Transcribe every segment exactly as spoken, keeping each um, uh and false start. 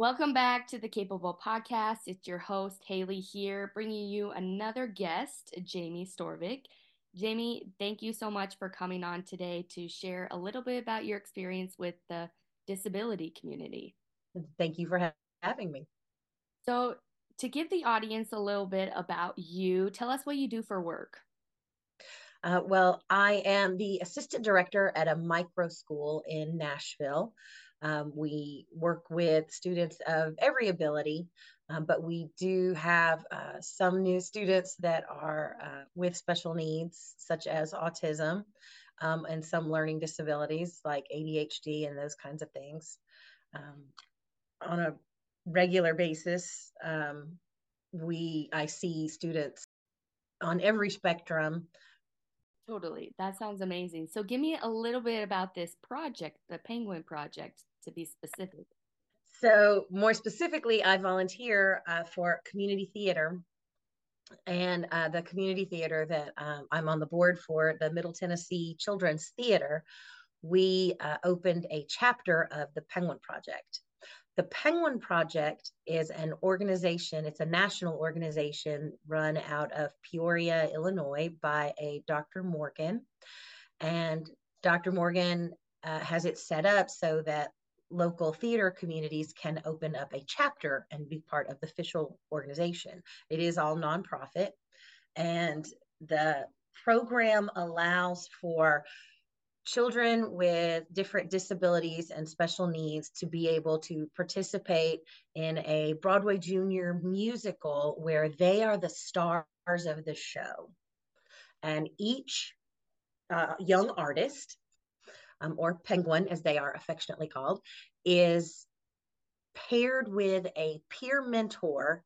Welcome back to the Capable Podcast. It's your host, Haley, here, bringing you another guest, Jamie Storvik. Jamie, thank you so much for coming on today to share a little bit about your experience with the disability community. Thank you for ha- having me. So, to give the audience a little bit about you, tell us what you do for work. Uh, well, I am the assistant director at a micro school in Nashville. Um, we work with students of every ability, um, but we do have uh, some new students that are uh, with special needs, such as autism, um, and some learning disabilities like A D H D and those kinds of things um, on a regular basis. Um, we I see students on every spectrum. Totally. That sounds amazing. So give me a little bit about this project, the Penguin Project, to be specific. So more specifically, I volunteer uh, for community theater, and uh, the community theater that um, I'm on the board for, the Middle Tennessee Children's Theater, we uh, opened a chapter of the Penguin Project. The Penguin Project is an organization, it's a national organization run out of Peoria, Illinois, by a Doctor Morgan. And Doctor Morgan uh, has it set up so that local theater communities can open up a chapter and be part of the official organization. It is all nonprofit. And the program allows for children with different disabilities and special needs to be able to participate in a Broadway Junior musical where they are the stars of the show. And each uh, young artist, um, or penguin as they are affectionately called, is paired with a peer mentor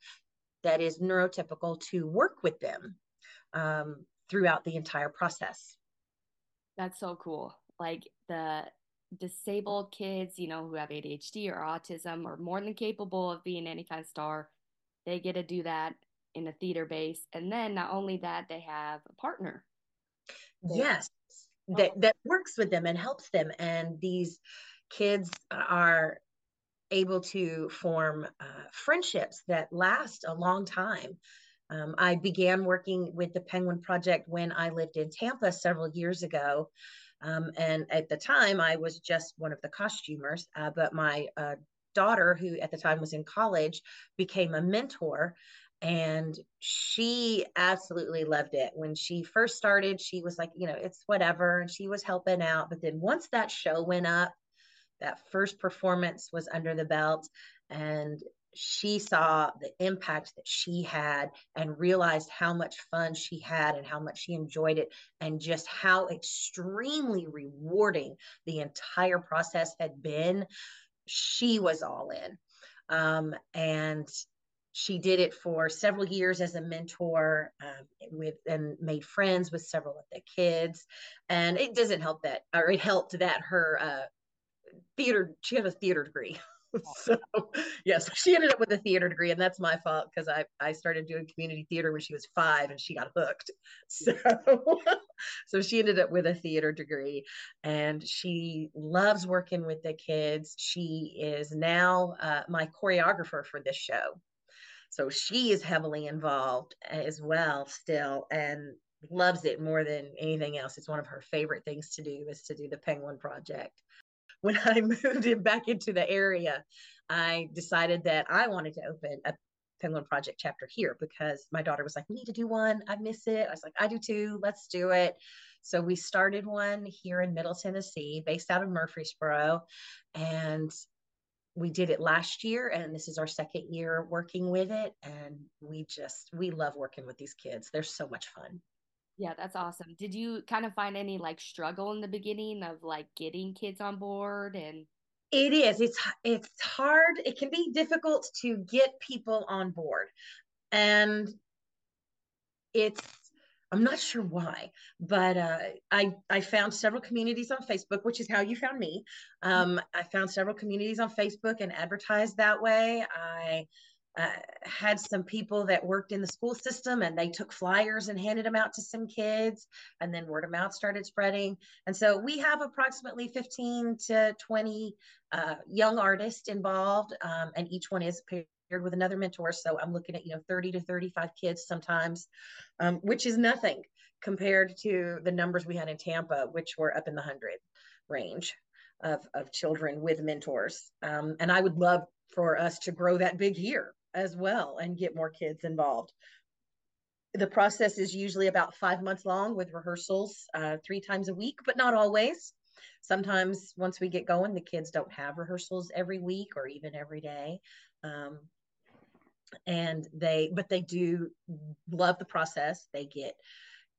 that is neurotypical to work with them um, throughout the entire process. That's so cool. Like the disabled kids, you know, who have A D H D or autism are more than capable of being any kind of star. They get to do that in a theater base. And then not only that, they have a partner. Yes, oh. that, that works with them and helps them. And these kids are able to form uh, friendships that last a long time. Um, I began working with the Penguin Project when I lived in Tampa several years ago. Um, and at the time, I was just one of the costumers. Uh, but my uh, daughter, who at the time was in college, became a mentor. And she absolutely loved it. When she first started, she was like, you know, it's whatever. And she was helping out. But then once that show went up, that first performance was under the belt. And she saw the impact that she had and realized how much fun she had and how much she enjoyed it and just how extremely rewarding the entire process had been. She was all in. Um, and she did it for several years as a mentor um, with and made friends with several of the kids. And it doesn't help that, or it helped that her uh, theater, she had a theater degree. So yes, she ended up with a theater degree, and that's my fault because I, I started doing community theater when she was five and she got hooked. So, so she ended up with a theater degree, and she loves working with the kids. She is now uh, my choreographer for this show. So she is heavily involved as well still and loves it more than anything else. It's one of her favorite things to do is to do the Penguin Project. When I moved in back into the area, I decided that I wanted to open a Penguin Project chapter here because my daughter was like, we need to do one. I miss it. I was like, I do too. Let's do it. So we started one here in Middle Tennessee, based out of Murfreesboro. And we did it last year. And this is our second year working with it. And we just, we love working with these kids. They're so much fun. Yeah, that's awesome. Did you kind of find any like struggle in the beginning of like getting kids on board? And it is, it's, it's hard. It can be difficult to get people on board, and it's, I'm not sure why, but uh, I, I found several communities on Facebook, which is how you found me. Um, I found several communities on Facebook and advertised that way. I uh, had some people that worked in the school system, and they took flyers and handed them out to some kids, and then word of mouth started spreading. And so we have approximately fifteen to twenty uh, young artists involved, um, and each one is paired with another mentor. So I'm looking at, you know, thirty to thirty-five kids sometimes, um, which is nothing compared to the numbers we had in Tampa, which were up in the hundred range of, of children with mentors. Um, and I would love for us to grow that big here as well and get more kids involved. The process is usually about five months long with rehearsals uh, three times a week, but not always. Sometimes once we get going, the kids don't have rehearsals every week or even every day. Um, and they, but they do love the process. They get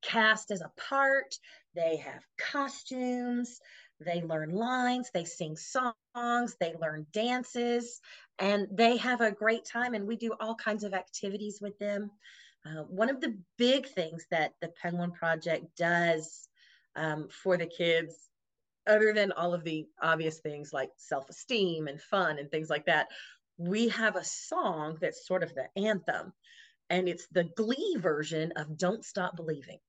cast as a part, they have costumes, they learn lines, they sing songs, they learn dances, and they have a great time, and we do all kinds of activities with them. Uh, one of the big things that the Penguin Project does um, for the kids, other than all of the obvious things like self-esteem and fun and things like that, we have a song that's sort of the anthem, and it's the Glee version of Don't Stop Believing.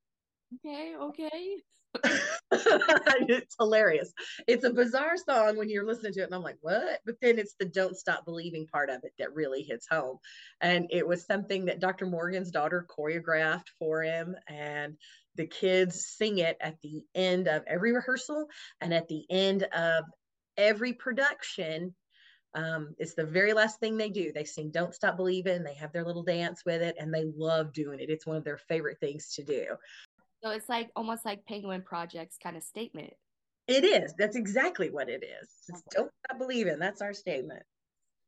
Okay, okay. It's hilarious. It's a bizarre song when you're listening to it, and I'm like, what? But then it's the Don't Stop Believing part of it that really hits home. And it was something that Doctor Morgan's daughter choreographed for him, and the kids sing it at the end of every rehearsal and at the end of every production. Um, it's the very last thing they do. They sing Don't Stop Believing. They have their little dance with it, and they love doing it. It's one of their favorite things to do. So it's like almost like Penguin Project's kind of statement. It is. That's exactly what it is. It's Don't Stop Believing. That's our statement.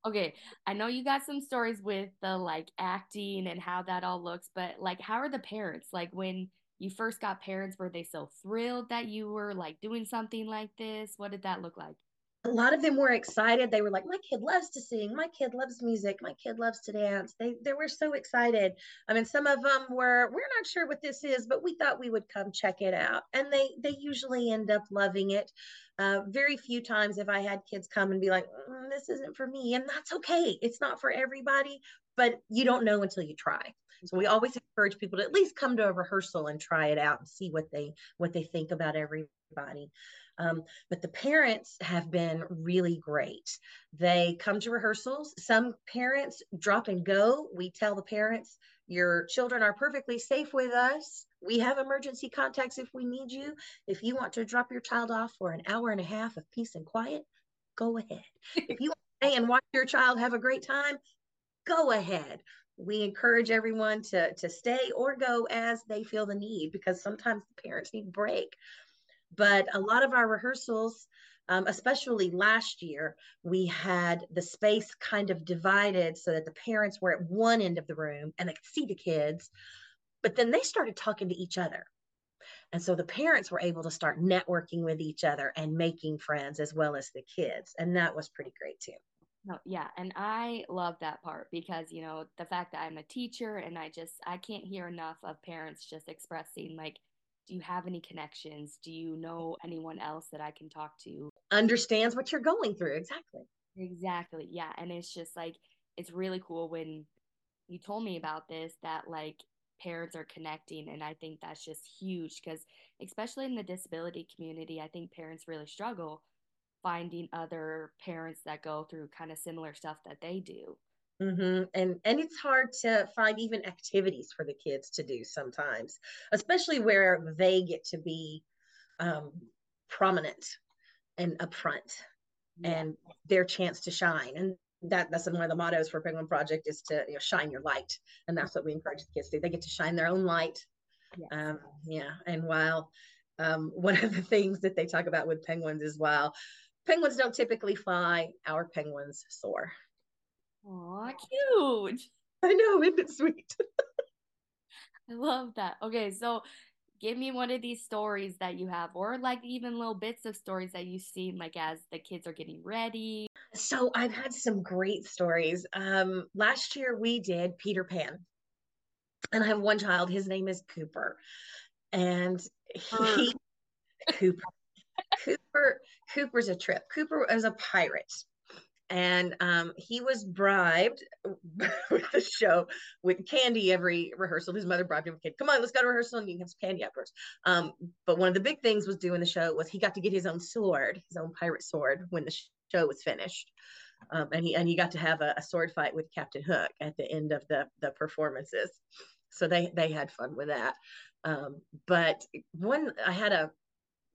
Okay. I know you got some stories with the like acting and how that all looks, but like, how are the parents? Like when you first got parents, were they so thrilled that you were like doing something like this? What did that look like? A lot of them were excited. They were like, my kid loves to sing. My kid loves music. My kid loves to dance. They they were so excited. I mean, some of them were, we're not sure what this is, but we thought we would come check it out. And they they usually end up loving it. Uh, very few times have I had kids come and be like, mm, this isn't for me. And that's okay. It's not for everybody, but you don't know until you try. So we always encourage people to at least come to a rehearsal and try it out and see what they what they think about everybody. Um, but the parents have been really great. They come to rehearsals. Some parents drop and go. We tell the parents, your children are perfectly safe with us. We have emergency contacts if we need you. If you want to drop your child off for an hour and a half of peace and quiet, go ahead. If you want to stay and watch your child have a great time, go ahead. We encourage everyone to, to stay or go as they feel the need, because sometimes the parents need a break. But a lot of our rehearsals, um, especially last year, we had the space kind of divided so that the parents were at one end of the room and they could see the kids, but then they started talking to each other. And so the parents were able to start networking with each other and making friends as well as the kids. And that was pretty great too. Oh, yeah. And I love that part because, you know, the fact that I'm a teacher and I just, I can't hear enough of parents just expressing like, do you have any connections? Do you know anyone else that I can talk to? Understands what you're going through. Exactly. Exactly. Yeah. And it's just like, it's really cool when you told me about this, that like parents are connecting. And I think that's just huge because especially in the disability community, I think parents really struggle finding other parents that go through kind of similar stuff that they do. Mm-hmm. And and it's hard to find even activities for the kids to do sometimes, especially where they get to be um, prominent and upfront, yeah, and their chance to shine. And that that's one of the mottos for Penguin Project is to, you know, shine your light. And that's what we encourage the kids to do. They get to shine their own light. Yeah. Um, yeah. And while um, one of the things that they talk about with penguins is while penguins don't typically fly, our penguins soar. Aw, cute. I know, isn't it sweet? I love that. Okay, so give me one of these stories that you have, or like even little bits of stories that you've seen, like as the kids are getting ready. So I've had some great stories. Um, last year we did Peter Pan, and I have one child. His name is Cooper, and he Cooper Cooper Cooper's a trip. Cooper is a pirate. And um, he was bribed with the show with candy every rehearsal. His mother bribed him, kid, come on, let's go to rehearsal and you can have some candy afterwards. Um, but one of the big things was doing the show was he got to get his own sword, his own pirate sword when the show was finished. Um, and he and he got to have a, a sword fight with Captain Hook at the end of the, the performances. So they, they had fun with that. Um, but one, I had a,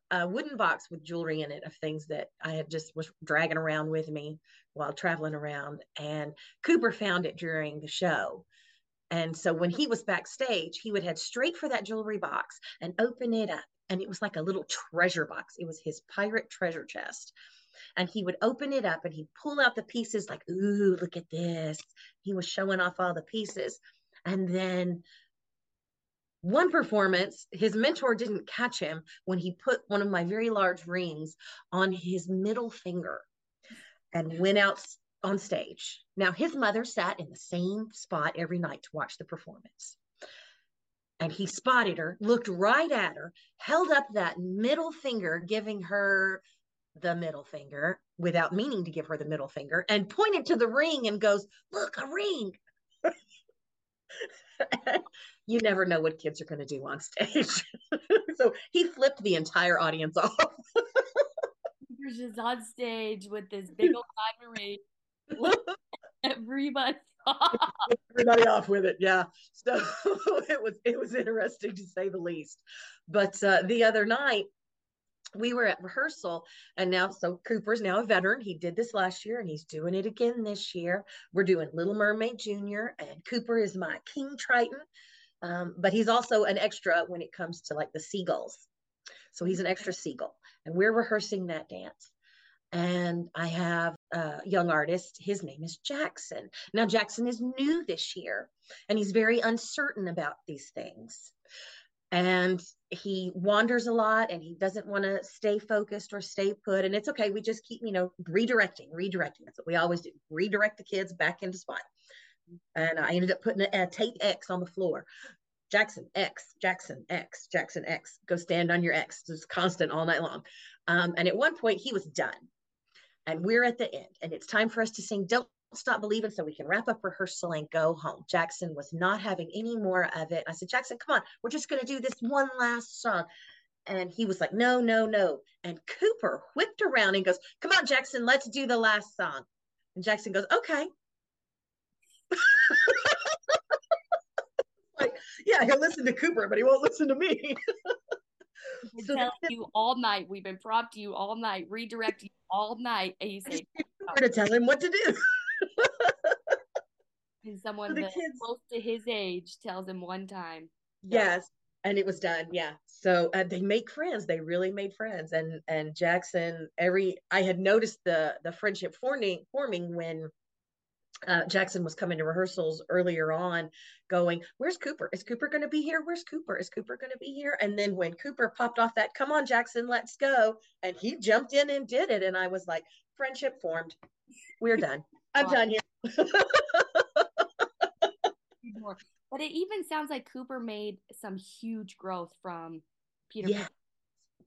a wooden box with jewelry in it of things that I had just was dragging around with me while traveling around, and Cooper found it during the show. And so when he was backstage, he would head straight for that jewelry box and open it up. And it was like a little treasure box. It was his pirate treasure chest. And he would open it up and he'd pull out the pieces like, ooh, look at this. He was showing off all the pieces. And then one performance, his mentor didn't catch him when he put one of my very large rings on his middle finger and went out on stage. Now, his mother sat in the same spot every night to watch the performance. And he spotted her, looked right at her, held up that middle finger, giving her the middle finger without meaning to give her the middle finger, and pointed to the ring and goes, look, a ring. You never know what kids are going to do on stage. So he flipped the entire audience off. He was just on stage with this big old diamond ring. Everybody off. Everybody off with it, yeah. So it was it was interesting to say the least. But uh, the other night, we were at rehearsal, and now, so Cooper's now a veteran. He did this last year, and he's doing it again this year. We're doing Little Mermaid Junior, and Cooper is my King Triton, um, but he's also an extra when it comes to, like, the seagulls. So he's an extra seagull, and we're rehearsing that dance. And I have a young artist. His name is Jackson. Now, Jackson is new this year, and he's very uncertain about these things. And he wanders a lot, and he doesn't want to stay focused or stay put. And it's okay. We just keep, you know, redirecting, redirecting. That's what we always do. Redirect the kids back into spot. And I ended up putting a, a tape X on the floor. Jackson, X, Jackson, X, Jackson, X. Go stand on your X. It's constant all night long. Um, and at one point, he was done. And we're at the end. And it's time for us to sing Don't Stop Believing so we can wrap up rehearsal and go home. Jackson was not having any more of it. I said, Jackson, come on, we're just going to do this one last song. And he was like, no, no, no. And Cooper whipped around and goes, come on, Jackson, let's do the last song. And Jackson goes, okay. Like, yeah, he'll listen to Cooper, but he won't listen to me. We've been telling you all night. We've been prompting you all night, redirecting you all night. And you say, I'm going to tell him what to do. And someone so the that kids, close to his age tells him one time. Yes, and it was done. Yeah. So uh, they make friends. They really made friends. And and Jackson, every I had noticed the the friendship forming forming when uh, Jackson was coming to rehearsals earlier on, going, "Where's Cooper? Is Cooper going to be here? Where's Cooper? Is Cooper going to be here?" And then when Cooper popped off that, "Come on, Jackson, let's go," and he jumped in and did it, and I was like, "Friendship formed. We're done." I'm done here. But it even sounds like Cooper made some huge growth from Peter Pan. Yeah.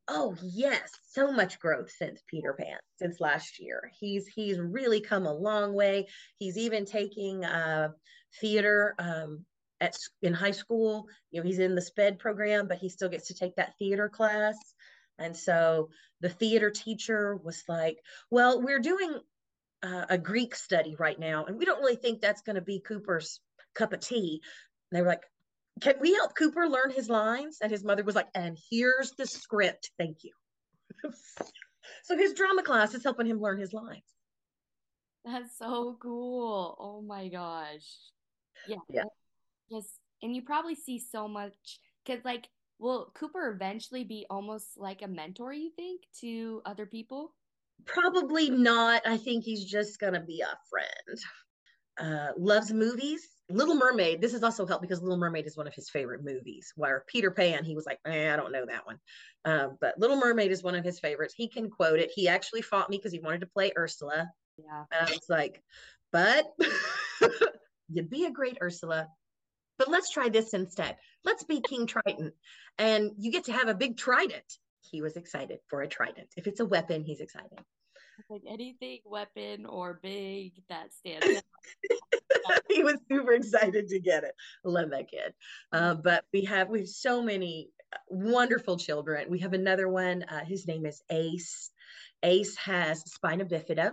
Oh, yes. So much growth since Peter Pan, since last year. He's he's really come a long way. He's even taking uh, theater um, at in high school. You know, he's in the SPED program, but he still gets to take that theater class. And so the theater teacher was like, well, we're doing Uh, a Greek study right now, and we don't really think that's going to be Cooper's cup of tea. And they were like, can we help Cooper learn his lines? And his mother was like, and here's the script. Thank you. So his drama class is helping him learn his lines. That's so cool. Oh my gosh. Yeah. Yeah. Yes. And you probably see so much because, like, will Cooper eventually be almost like a mentor, you think, to other people? Probably not. I think he's just going to be a friend. Uh, loves movies. Little Mermaid. This has also helped because Little Mermaid is one of his favorite movies. Where Peter Pan, he was like, eh, I don't know that one. Uh, but Little Mermaid is one of his favorites. He can quote it. He actually fought me because he wanted to play Ursula. Yeah. And I was like, but you'd be a great Ursula. But let's try this instead. Let's be King Triton. And you get to have a big trident. He was excited for a trident. If it's a weapon, he's excited. like anything weapon or big that stands out. He was super excited to get it. I love that kid. Uh, but we have we have so many wonderful children. We have another one. Uh, his name is Ace. Ace has spina bifida,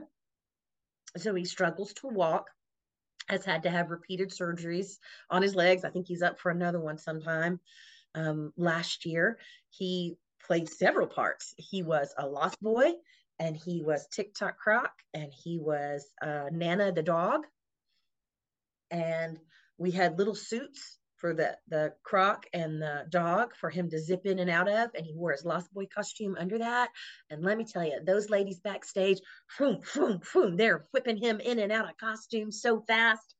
so he struggles to walk. Has had to have repeated surgeries on his legs. I think he's up for another one sometime. Um, last year, he played several parts. He was a lost boy, and he was TikTok Croc, and he was uh, Nana the dog. And we had little suits for the, the croc and the dog for him to zip in and out of, and he wore his lost boy costume under that. And let me tell you, those ladies backstage, vroom, vroom, vroom, they're whipping him in and out of costumes so fast.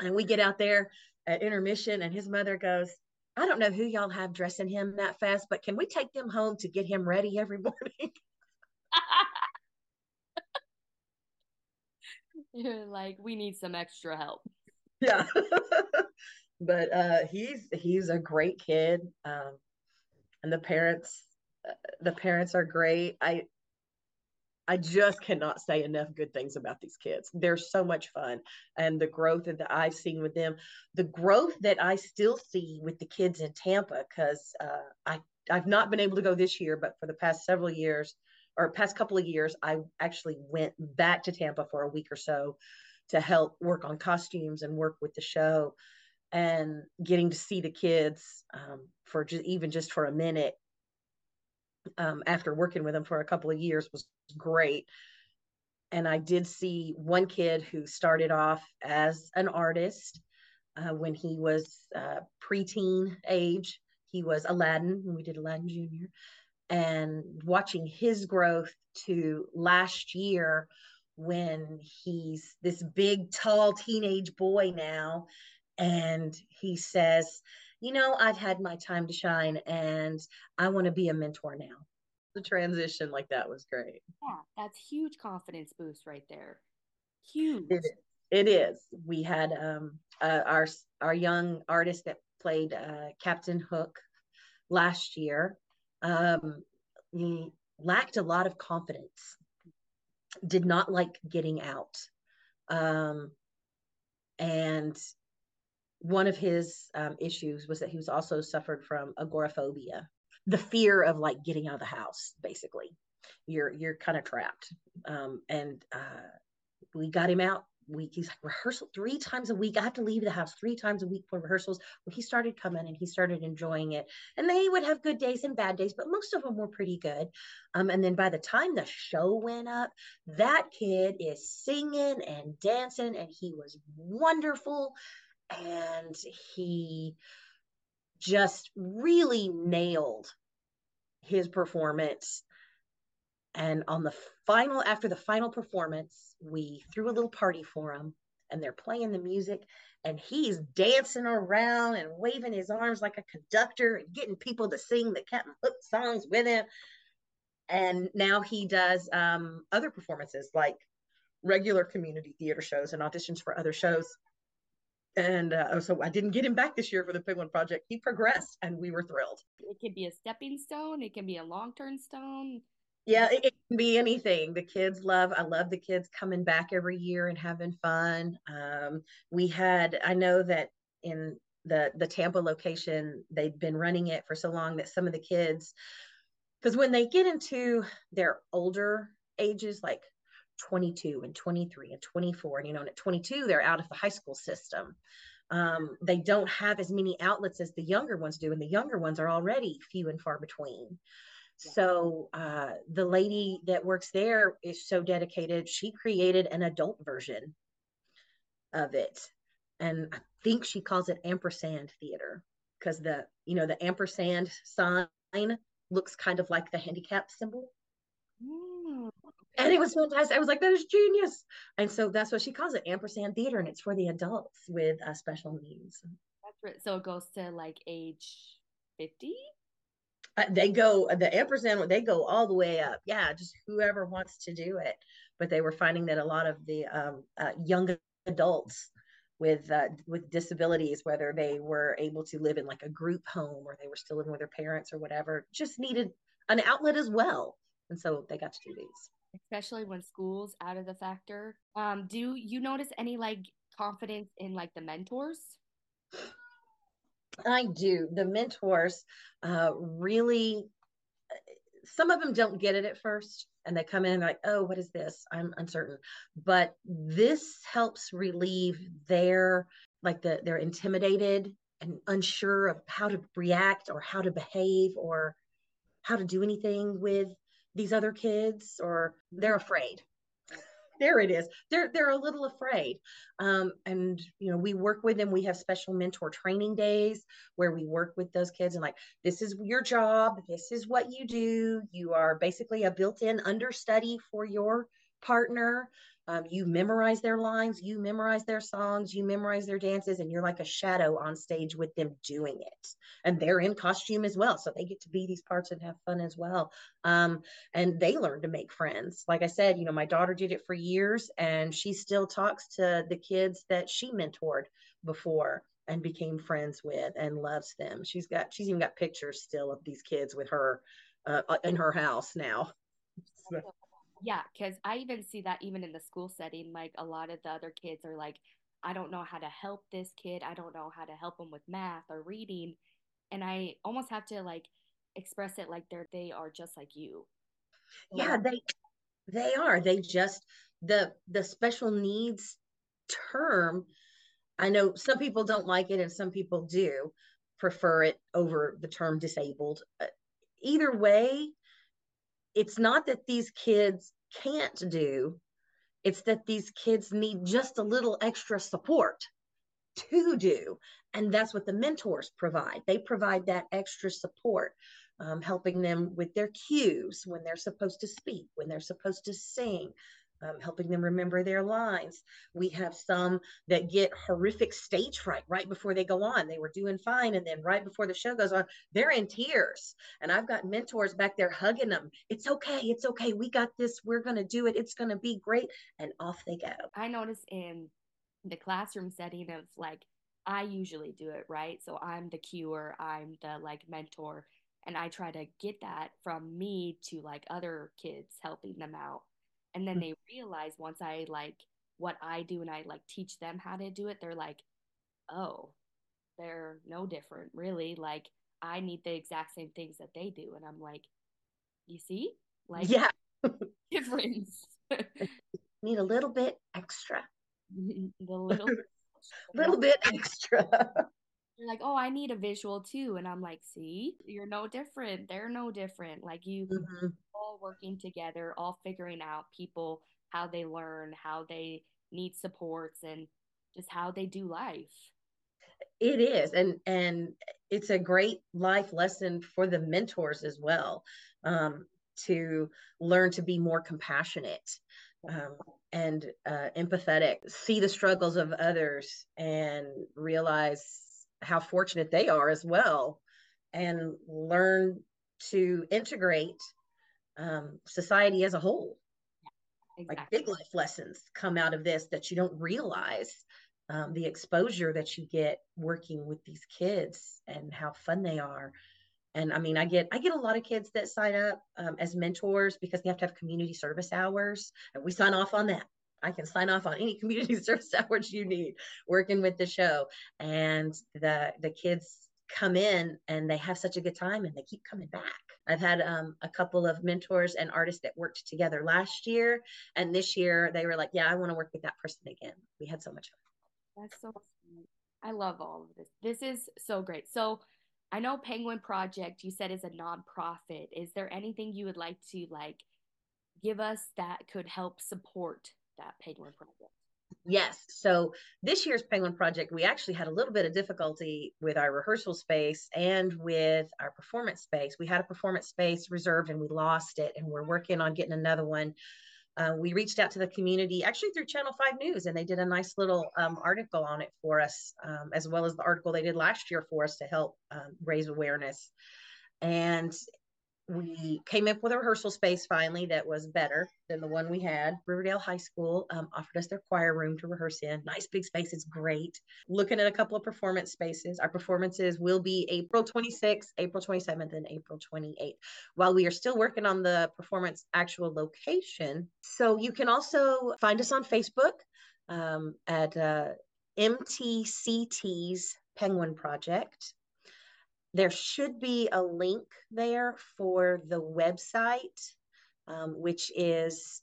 And we get out there at intermission, and his mother goes, I don't know who y'all have dressing him that fast, but can we take them home to get him ready every morning? You're like, we need some extra help. Yeah. But uh, he's he's a great kid. Um, and the parents, uh, the parents are great. I, I just cannot say enough good things about these kids. They're so much fun. And the growth that I've seen with them, the growth that I still see with the kids in Tampa, because uh, I, I've not been able to go this year, but for the past several years or past couple of years, I actually went back to Tampa for a week or so to help work on costumes and work with the show, and getting to see the kids um, for just, even just for a minute um, after working with them for a couple of years was great. And I did see one kid who started off as an artist uh, when he was uh, preteen age. He was Aladdin, and we did Aladdin Junior And watching his growth to last year, when he's this big, tall teenage boy now, and he says, you know, I've had my time to shine, and I want to be a mentor now. The transition like that was great. Yeah, that's huge confidence boost right there. Huge. It, it is. We had um, uh, our, our young artist that played uh, Captain Hook last year um, lacked a lot of confidence. Did not like getting out. Um, and one of his um, issues was that he was also suffered from agoraphobia, the fear of like getting out of the house, basically. You're you're kind of trapped. Um, and uh, we got him out. We, he's like, rehearsal three times a week. I have to leave the house three times a week for rehearsals. Well, he started coming, and he started enjoying it. And they would have good days and bad days, but most of them were pretty good. Um, and then by the time the show went up, that kid is singing and dancing, and he was wonderful. And he just really nailed his performance. And on the final, after the final performance, we threw a little party for him, and they're playing the music, and he's dancing around and waving his arms like a conductor and getting people to sing the Captain Hook songs with him. And now he does um, other performances, like regular community theater shows and auditions for other shows. And uh, so I didn't get him back this year for the Penguin Project. He progressed, and we were thrilled. It can be a stepping stone. It can be a long-term stone. Yeah, it can be anything. The kids love, I love the kids coming back every year and having fun. Um, we had, I know that in the, the Tampa location, they've been running it for so long that some of the kids, because when they get into their older ages, like twenty-two and twenty-three and twenty-four, and you know, and at twenty-two, they're out of the high school system. Um, they don't have as many outlets as the younger ones do, and the younger ones are already few and far between. So uh, the lady that works there is so dedicated. She created an adult version of it. And I think she calls it ampersand theater, because the, you know, the ampersand sign looks kind of like the handicap symbol. Mm. And it was fantastic. I was like, that is genius. And so that's what she calls it, ampersand theater. And it's for the adults with uh, special needs. That's right. So it goes to like age fifty? Uh, they go, the ampersand, they go all the way up. Yeah, just whoever wants to do it. But they were finding that a lot of the um, uh, young adults with uh, with disabilities, whether they were able to live in like a group home or they were still living with their parents or whatever, just needed an outlet as well. And so they got to do these. especially when school's out of the factor. Um, do you notice any like confidence in like the mentors? I do. The mentors uh, really, some of them don't get it at first and they come in like, oh, what is this? I'm uncertain. But this helps relieve their, like the, they're intimidated and unsure of how to react or how to behave or how to do anything with these other kids, or they're afraid. There it is. They're, they're a little afraid. Um, and, you know, we work with them. We have special mentor training days where we work with those kids and like, this is your job. This is what you do. You are basically a built-in understudy for your partner. Um, you memorize their lines, you memorize their songs, you memorize their dances, and you're like a shadow on stage with them doing it. And they're in costume as well. So they get to be these parts and have fun as well. Um, and they learn to make friends. Like I said, you know, my daughter did it for years and she still talks to the kids that she mentored before and became friends with and loves them. She's got, she's even got pictures still of these kids with her uh, in her house now. So. Yeah, because I even see that even in the school setting, like a lot of the other kids are like, I don't know how to help this kid. I don't know how to help them with math or reading. And I almost have to like express it like they're, they are just like you. Yeah, they they are. They just, the the special needs term, I know some people don't like it and some people do prefer it over the term disabled. Either way, it's not that these kids can't do, it's that these kids need just a little extra support to do. And that's what the mentors provide. They provide that extra support, um, helping them with their cues, when they're supposed to speak, when they're supposed to sing, um, helping them remember their lines. We have some that get horrific stage fright right before they go on. They were doing fine, and then right before the show goes on, they're in tears. And I've got mentors back there hugging them. It's okay. It's okay. We got this. We're going to do it. It's going to be great. And off they go. I noticed in the classroom setting of like, I usually do it, right? So I'm the cuer, I'm the like mentor. And I try to get that from me to like other kids, helping them out. And then they realize once I like what I do and I like teach them how to do it, they're like, oh, they're no different, really. Like I need the exact same things that they do. And I'm like, you see? Like yeah. Difference. Need a little bit extra. The little little bit extra. You're like, oh, I need a visual too. And I'm like, see, you're no different. They're no different. Like you mm-hmm. all working together, all figuring out people, how they learn, how they need supports, and just how they do life. It is. And, and it's a great life lesson for the mentors as well, um, to learn to be more compassionate um, and uh, empathetic, see the struggles of others and realize how fortunate they are as well, and learn to integrate um, society as a whole. Yeah, exactly. Like big life lessons come out of this that you don't realize, um, the exposure that you get working with these kids and how fun they are. And I mean, I get I get a lot of kids that sign up um, as mentors because they have to have community service hours, and we sign off on that. I can sign off on any community service hours you need working with the show. And the the kids come in and they have such a good time and they keep coming back. I've had um, a couple of mentors and artists that worked together last year. And this year they were like, yeah, I want to work with that person again. We had so much fun. That's so sweet. I love all of this. This is so great. So I know Penguin Project, you said, is a nonprofit. Is there anything you would like to like give us that could help support that Penguin Project? Yes. So this year's Penguin Project, we actually had a little bit of difficulty with our rehearsal space and with our performance space. We had a performance space reserved and we lost it, and we're working on getting another one. Uh, we reached out to the community actually through Channel five News, and they did a nice little um, article on it for us, um, as well as the article they did last year for us to help um, raise awareness. And we came up with a rehearsal space finally that was better than the one we had. Riverdale High School um, offered us their choir room to rehearse in. Nice big space. It's great. Looking at a couple of performance spaces. Our performances will be April twenty-sixth, April twenty-seventh, and April twenty-eighth. While we are still working on the performance actual location, so you can also find us on Facebook um, at uh, M T C T's Penguin Project. There should be a link there for the website, um, which is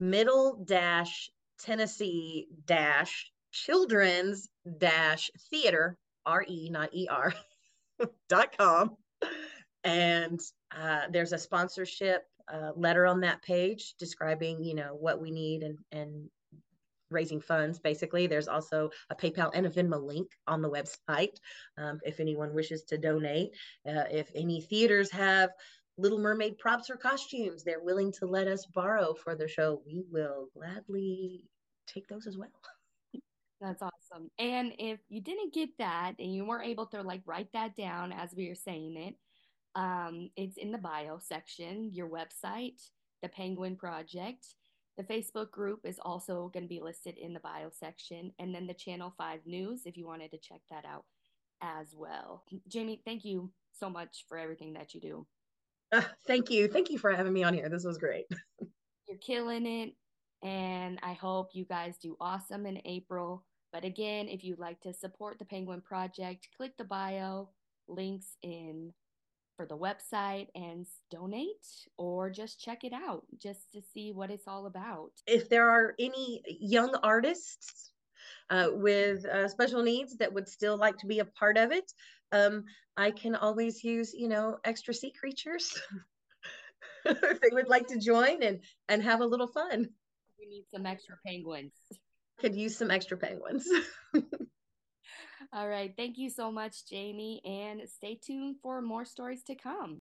middle dash Tennessee dash children's dash theater, R E, not E R, dot com. And uh, there's a sponsorship uh, letter on that page describing, you know, what we need and, and raising funds, basically. There's also a PayPal and a Venmo link on the website um, if anyone wishes to donate. Uh, if any theaters have Little Mermaid props or costumes they're willing to let us borrow for the show, we will gladly take those as well. That's awesome. And if you didn't get that and you weren't able to like write that down as we were saying it, um, it's in the bio section, your website, the Penguin Project. The Facebook group is also going to be listed in the bio section, and then the Channel five News if you wanted to check that out as well. Jamie, thank you so much for everything that you do. Uh, thank you. Thank you for having me on here. This was great. You're killing it, and I hope you guys do awesome in April. But again, if you'd like to support the Penguin Project, click the bio, links in for the website, and donate or just check it out just to see what it's all about. If there are any young artists uh, with uh, special needs that would still like to be a part of it, um, I can always use, you know, extra sea creatures if they would like to join and, and have a little fun. We need some extra penguins. Could use some extra penguins. All right. Thank you so much, Jamie, and stay tuned for more stories to come.